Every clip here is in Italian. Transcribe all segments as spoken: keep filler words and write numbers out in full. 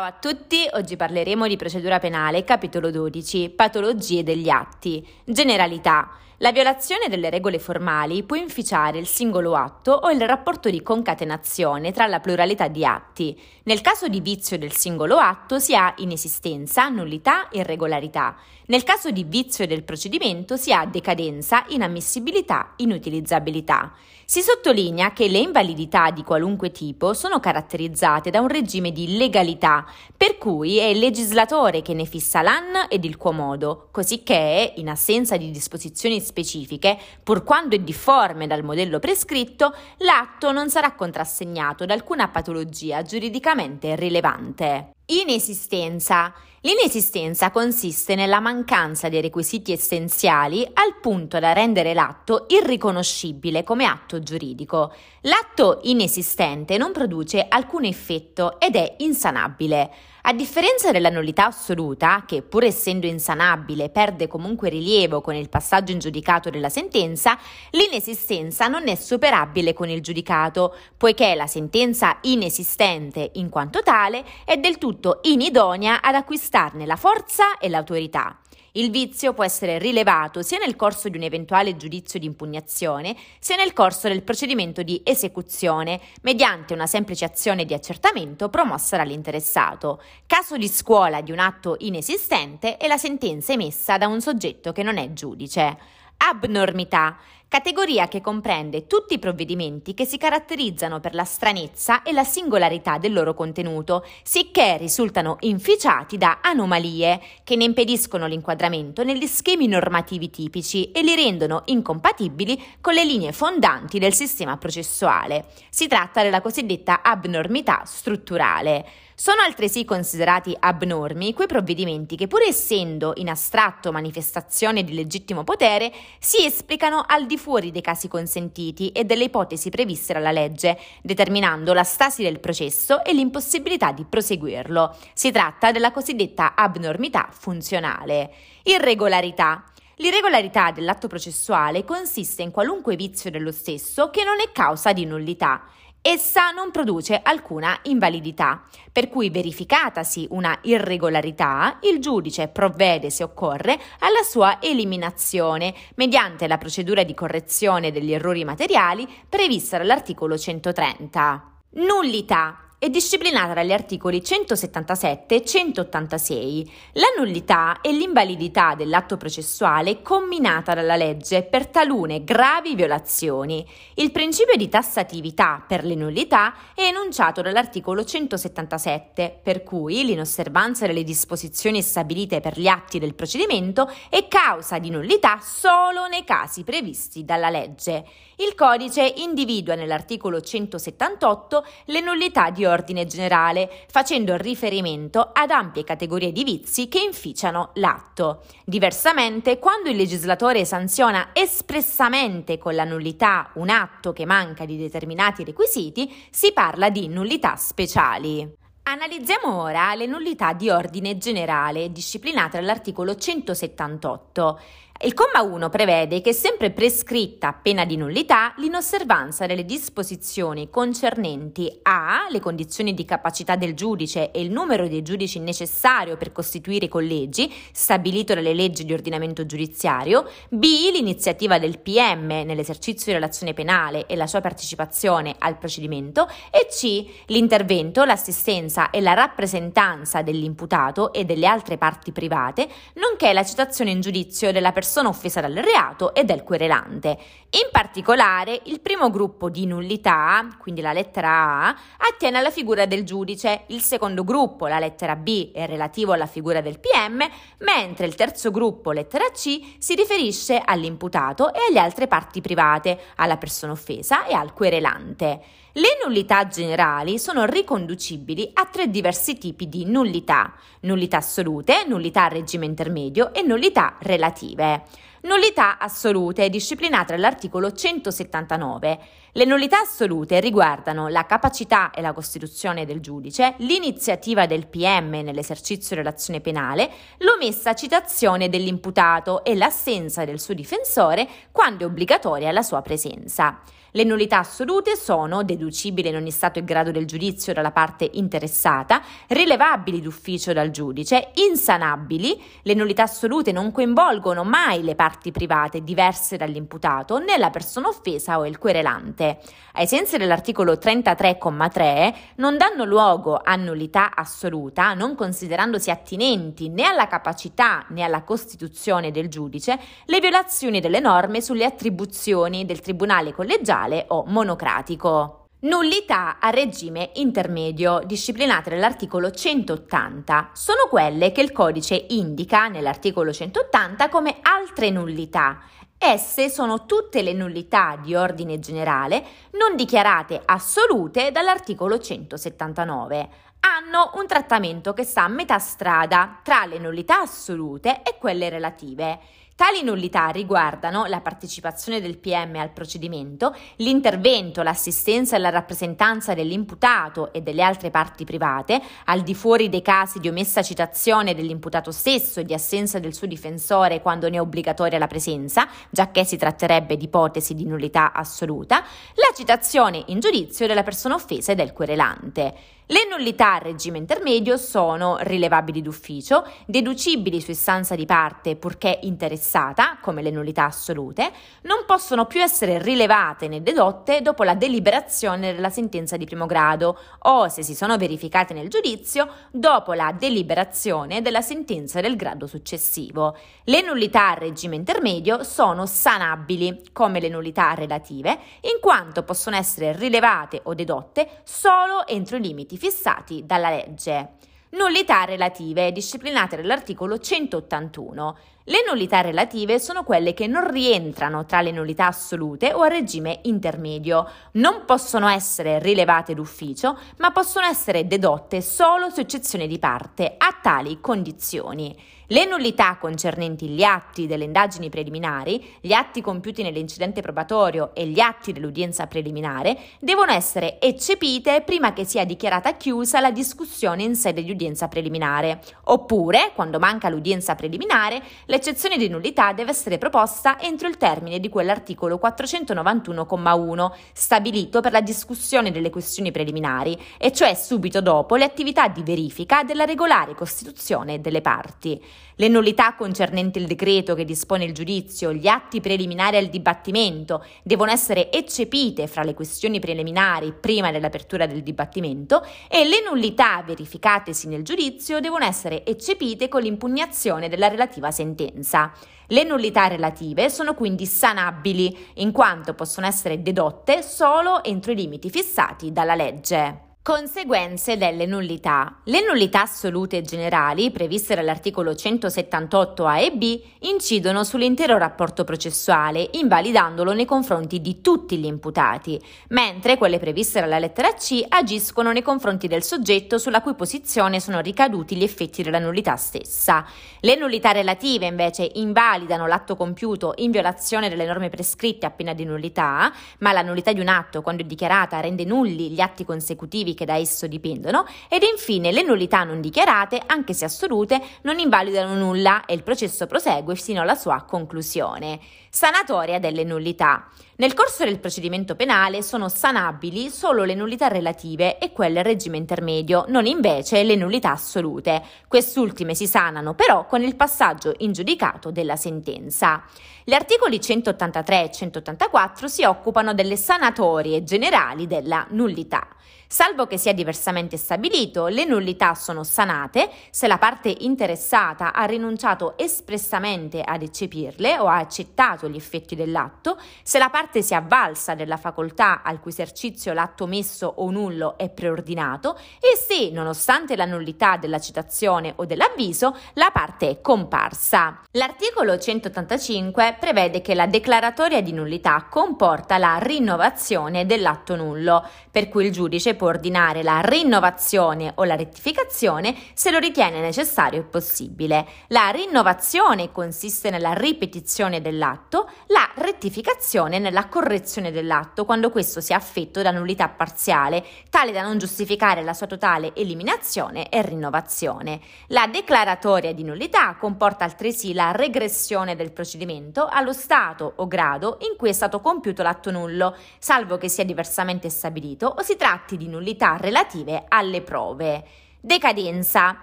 Ciao a tutti, oggi parleremo di procedura penale, capitolo dodici, patologie degli atti. Generalità. La violazione delle regole formali può inficiare il singolo atto o il rapporto di concatenazione tra la pluralità di atti. Nel caso di vizio del singolo atto si ha inesistenza, nullità, irregolarità. Nel caso di vizio del procedimento si ha decadenza, inammissibilità, inutilizzabilità. Si sottolinea che le invalidità di qualunque tipo sono caratterizzate da un regime di legalità, per cui è il legislatore che ne fissa l'an ed il quomodo, cosicché, in assenza di disposizioni specifiche, pur quando è difforme dal modello prescritto, l'atto non sarà contrassegnato da alcuna patologia giuridicamente rilevante. Inesistenza. L'inesistenza consiste nella mancanza dei requisiti essenziali al punto da rendere l'atto irriconoscibile come atto giuridico. L'atto inesistente non produce alcun effetto ed è insanabile. A differenza della nullità assoluta, che pur essendo insanabile perde comunque rilievo con il passaggio in giudicato della sentenza, l'inesistenza non è superabile con il giudicato, poiché la sentenza inesistente in quanto tale è del tutto inidonea ad acquistarne la forza e l'autorità. Il vizio può essere rilevato sia nel corso di un eventuale giudizio di impugnazione, sia nel corso del procedimento di esecuzione, mediante una semplice azione di accertamento promossa dall'interessato. Caso di scuola di un atto inesistente è la sentenza emessa da un soggetto che non è giudice. Abnormità. Categoria che comprende tutti i provvedimenti che si caratterizzano per la stranezza e la singolarità del loro contenuto, sicché risultano inficiati da anomalie che ne impediscono l'inquadramento negli schemi normativi tipici e li rendono incompatibili con le linee fondanti del sistema processuale. Si tratta della cosiddetta abnormità strutturale. Sono altresì considerati abnormi quei provvedimenti che, pur essendo in astratto manifestazione di legittimo potere, si esplicano al di fuori dei casi consentiti e delle ipotesi previste dalla legge, determinando la stasi del processo e l'impossibilità di proseguirlo. Si tratta della cosiddetta abnormità funzionale. Irregolarità. L'irregolarità dell'atto processuale consiste in qualunque vizio dello stesso che non è causa di nullità. Essa non produce alcuna invalidità, per cui verificatasi una irregolarità, il giudice provvede, se occorre, alla sua eliminazione mediante la procedura di correzione degli errori materiali prevista dall'articolo centotrenta. Nullità. È disciplinata dagli articoli centosettantasette e centottantasei. La nullità è l'invalidità dell'atto processuale comminata dalla legge per talune gravi violazioni. Il principio di tassatività per le nullità è enunciato dall'articolo centosettantasette, per cui l'inosservanza delle disposizioni stabilite per gli atti del procedimento è causa di nullità solo nei casi previsti dalla legge. Il codice individua nell'articolo centosettantotto le nullità di ordine generale, facendo riferimento ad ampie categorie di vizi che inficiano l'atto. Diversamente, quando il legislatore sanziona espressamente con la nullità un atto che manca di determinati requisiti, si parla di nullità speciali. Analizziamo ora le nullità di ordine generale disciplinate dall'articolo centosettantotto. Il comma uno prevede che è sempre prescritta, a pena di nullità, l'inosservanza delle disposizioni concernenti a. le condizioni di capacità del giudice e il numero dei giudici necessario per costituire i collegi, stabilito dalle leggi di ordinamento giudiziario, b. l'iniziativa del P M nell'esercizio dell'azione penale e la sua partecipazione al procedimento, e c. l'intervento, l'assistenza e la rappresentanza dell'imputato e delle altre parti private, nonché la citazione in giudizio della persona Sono offesa dal reato e del querelante. In particolare, il primo gruppo di nullità, quindi la lettera A, attiene alla figura del giudice, il secondo gruppo, la lettera B, è relativo alla figura del P M, mentre il terzo gruppo, lettera C, si riferisce all'imputato e alle altre parti private, alla persona offesa e al querelante. Le nullità generali sono riconducibili a tre diversi tipi di nullità: nullità assolute, nullità a regime intermedio e nullità relative. Nullità assolute disciplinate dall'articolo centosettantanove. Le nullità assolute riguardano la capacità e la costituzione del giudice, l'iniziativa del P M nell'esercizio dell'azione penale, l'omessa citazione dell'imputato e l'assenza del suo difensore quando è obbligatoria la sua presenza. Le nullità assolute sono deducibili in ogni stato e grado del giudizio dalla parte interessata, rilevabili d'ufficio dal giudice, insanabili. Le nullità assolute non coinvolgono mai le parti private diverse dall'imputato, né la persona offesa o il querelante. Ai sensi dell'articolo trentatré comma tre non danno luogo a nullità assoluta, non considerandosi attinenti né alla capacità né alla costituzione del giudice, le violazioni delle norme sulle attribuzioni del tribunale collegiale o monocratico. Nullità a regime intermedio, disciplinate nell'articolo centottanta, sono quelle che il codice indica nell'articolo centottanta come altre nullità. Esse sono tutte le nullità di ordine generale non dichiarate assolute dall'articolo centosettantanove. Hanno un trattamento che sta a metà strada tra le nullità assolute e quelle relative. Tali nullità riguardano la partecipazione del P M al procedimento, l'intervento, l'assistenza e la rappresentanza dell'imputato e delle altre parti private, al di fuori dei casi di omessa citazione dell'imputato stesso e di assenza del suo difensore quando ne è obbligatoria la presenza, giacché si tratterebbe di ipotesi di nullità assoluta, la citazione in giudizio della persona offesa e del querelante. Le nullità a regime intermedio sono rilevabili d'ufficio, deducibili su istanza di parte purché interessata, come le nullità assolute, non possono più essere rilevate né dedotte dopo la deliberazione della sentenza di primo grado o, se si sono verificate nel giudizio, dopo la deliberazione della sentenza del grado successivo. Le nullità a regime intermedio sono sanabili, come le nullità relative, in quanto possono essere rilevate o dedotte solo entro i limiti fissati dalla legge. Nullità relative, disciplinate dall'articolo centottantuno. Le nullità relative sono quelle che non rientrano tra le nullità assolute o a regime intermedio, non possono essere rilevate d'ufficio, ma possono essere dedotte solo su eccezione di parte, a tali condizioni. Le nullità concernenti gli atti delle indagini preliminari, gli atti compiuti nell'incidente probatorio e gli atti dell'udienza preliminare devono essere eccepite prima che sia dichiarata chiusa la discussione in sede di udienza preliminare, oppure, quando manca l'udienza preliminare, l'eccezione di nullità deve essere proposta entro il termine di quell'articolo quattrocentonovantuno comma uno, stabilito per la discussione delle questioni preliminari, e cioè subito dopo le attività di verifica della regolare costituzione delle parti. Le nullità concernenti il decreto che dispone il giudizio, gli atti preliminari al dibattimento, devono essere eccepite fra le questioni preliminari prima dell'apertura del dibattimento, e le nullità verificatesi nel giudizio devono essere eccepite con l'impugnazione della relativa sentenza. Le nullità relative sono quindi sanabili, in quanto possono essere dedotte solo entro i limiti fissati dalla legge. Conseguenze delle nullità. Le nullità assolute e generali, previste dall'articolo centosettantotto a e b, incidono sull'intero rapporto processuale, invalidandolo nei confronti di tutti gli imputati, mentre quelle previste dalla lettera c agiscono nei confronti del soggetto sulla cui posizione sono ricaduti gli effetti della nullità stessa. Le nullità relative, invece, invalidano l'atto compiuto in violazione delle norme prescritte a pena di nullità, ma la nullità di un atto, quando è dichiarata, rende nulli gli atti consecutivi che da esso dipendono, ed infine le nullità non dichiarate, anche se assolute, non invalidano nulla e il processo prosegue fino alla sua conclusione. Sanatoria delle nullità. Nel corso del procedimento penale sono sanabili solo le nullità relative e quelle a regime intermedio, non invece le nullità assolute. Quest'ultime si sanano però con il passaggio in giudicato della sentenza. Gli articoli centottantatré e centottantaquattro si occupano delle sanatorie generali della nullità. Salvo che sia diversamente stabilito, le nullità sono sanate se la parte interessata ha rinunciato espressamente ad eccepirle o ha accettato gli effetti dell'atto, se la parte si è avvalsa della facoltà al cui esercizio l'atto omesso o nullo è preordinato e se, nonostante la nullità della citazione o dell'avviso, la parte è comparsa. L'articolo centottantacinque prevede che la declaratoria di nullità comporta la rinnovazione dell'atto nullo, per cui il giudice può ordinare la rinnovazione o la rettificazione se lo ritiene necessario e possibile. La rinnovazione consiste nella ripetizione dell'atto dell'atto, la rettificazione nella correzione dell'atto, quando questo sia affetto da nullità parziale, tale da non giustificare la sua totale eliminazione e rinnovazione. La declaratoria di nullità comporta altresì la regressione del procedimento allo stato o grado in cui è stato compiuto l'atto nullo, salvo che sia diversamente stabilito o si tratti di nullità relative alle prove. Decadenza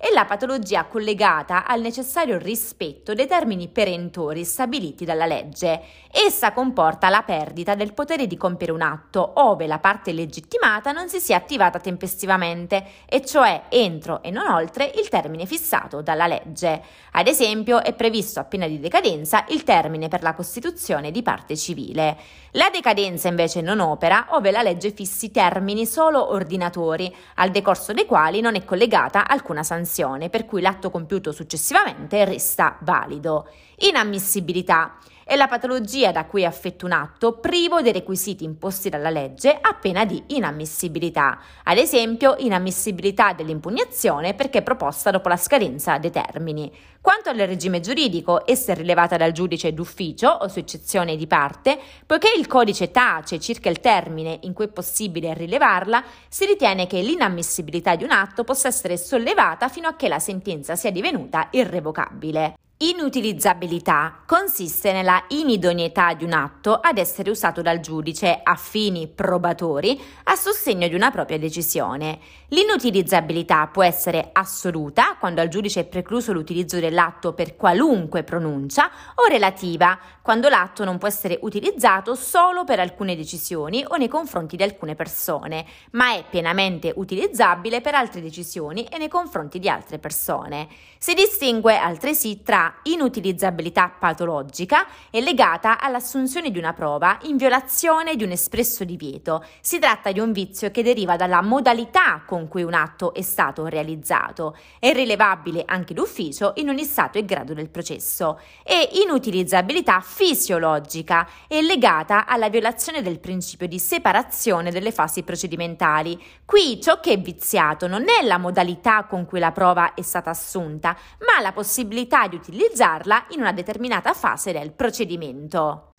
è la patologia collegata al necessario rispetto dei termini perentori stabiliti dalla legge. Essa comporta la perdita del potere di compiere un atto ove la parte legittimata non si sia attivata tempestivamente, e cioè entro e non oltre il termine fissato dalla legge. Ad esempio, è previsto a pena di decadenza il termine per la costituzione di parte civile. La decadenza invece non opera ove la legge fissi termini solo ordinatori, al decorso dei quali non è collegata alcuna sanzione, per cui l'atto compiuto successivamente resta valido. Inammissibilità è la patologia da cui è affetto un atto privo dei requisiti imposti dalla legge a pena di inammissibilità, ad esempio inammissibilità dell'impugnazione perché proposta dopo la scadenza dei termini. Quanto al regime giuridico, essa è rilevata dal giudice d'ufficio o su eccezione di parte, poiché il codice tace circa il termine in cui è possibile rilevarla, si ritiene che l'inammissibilità di un atto possa essere sollevata fino a che la sentenza sia divenuta irrevocabile. Inutilizzabilità consiste nella inidoneità di un atto ad essere usato dal giudice a fini probatori a sostegno di una propria decisione. L'inutilizzabilità può essere assoluta, quando al giudice è precluso l'utilizzo dell'atto per qualunque pronuncia, o relativa, quando l'atto non può essere utilizzato solo per alcune decisioni o nei confronti di alcune persone, ma è pienamente utilizzabile per altre decisioni e nei confronti di altre persone. Si distingue altresì tra inutilizzabilità patologica è legata all'assunzione di una prova in violazione di un espresso divieto. Si tratta di un vizio che deriva dalla modalità con cui un atto è stato realizzato. È rilevabile anche d'ufficio in ogni stato e grado del processo. E inutilizzabilità fisiologica è legata alla violazione del principio di separazione delle fasi procedimentali. Qui ciò che è viziato non è la modalità con cui la prova è stata assunta, ma la possibilità di utilizzare utilizzarla in una determinata fase del procedimento.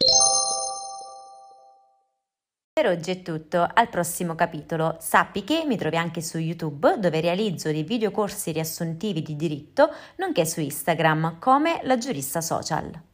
Per oggi è tutto, al prossimo capitolo. Sappi che mi trovi anche su YouTube, dove realizzo dei videocorsi riassuntivi di diritto, nonché su Instagram come La Giurista Social.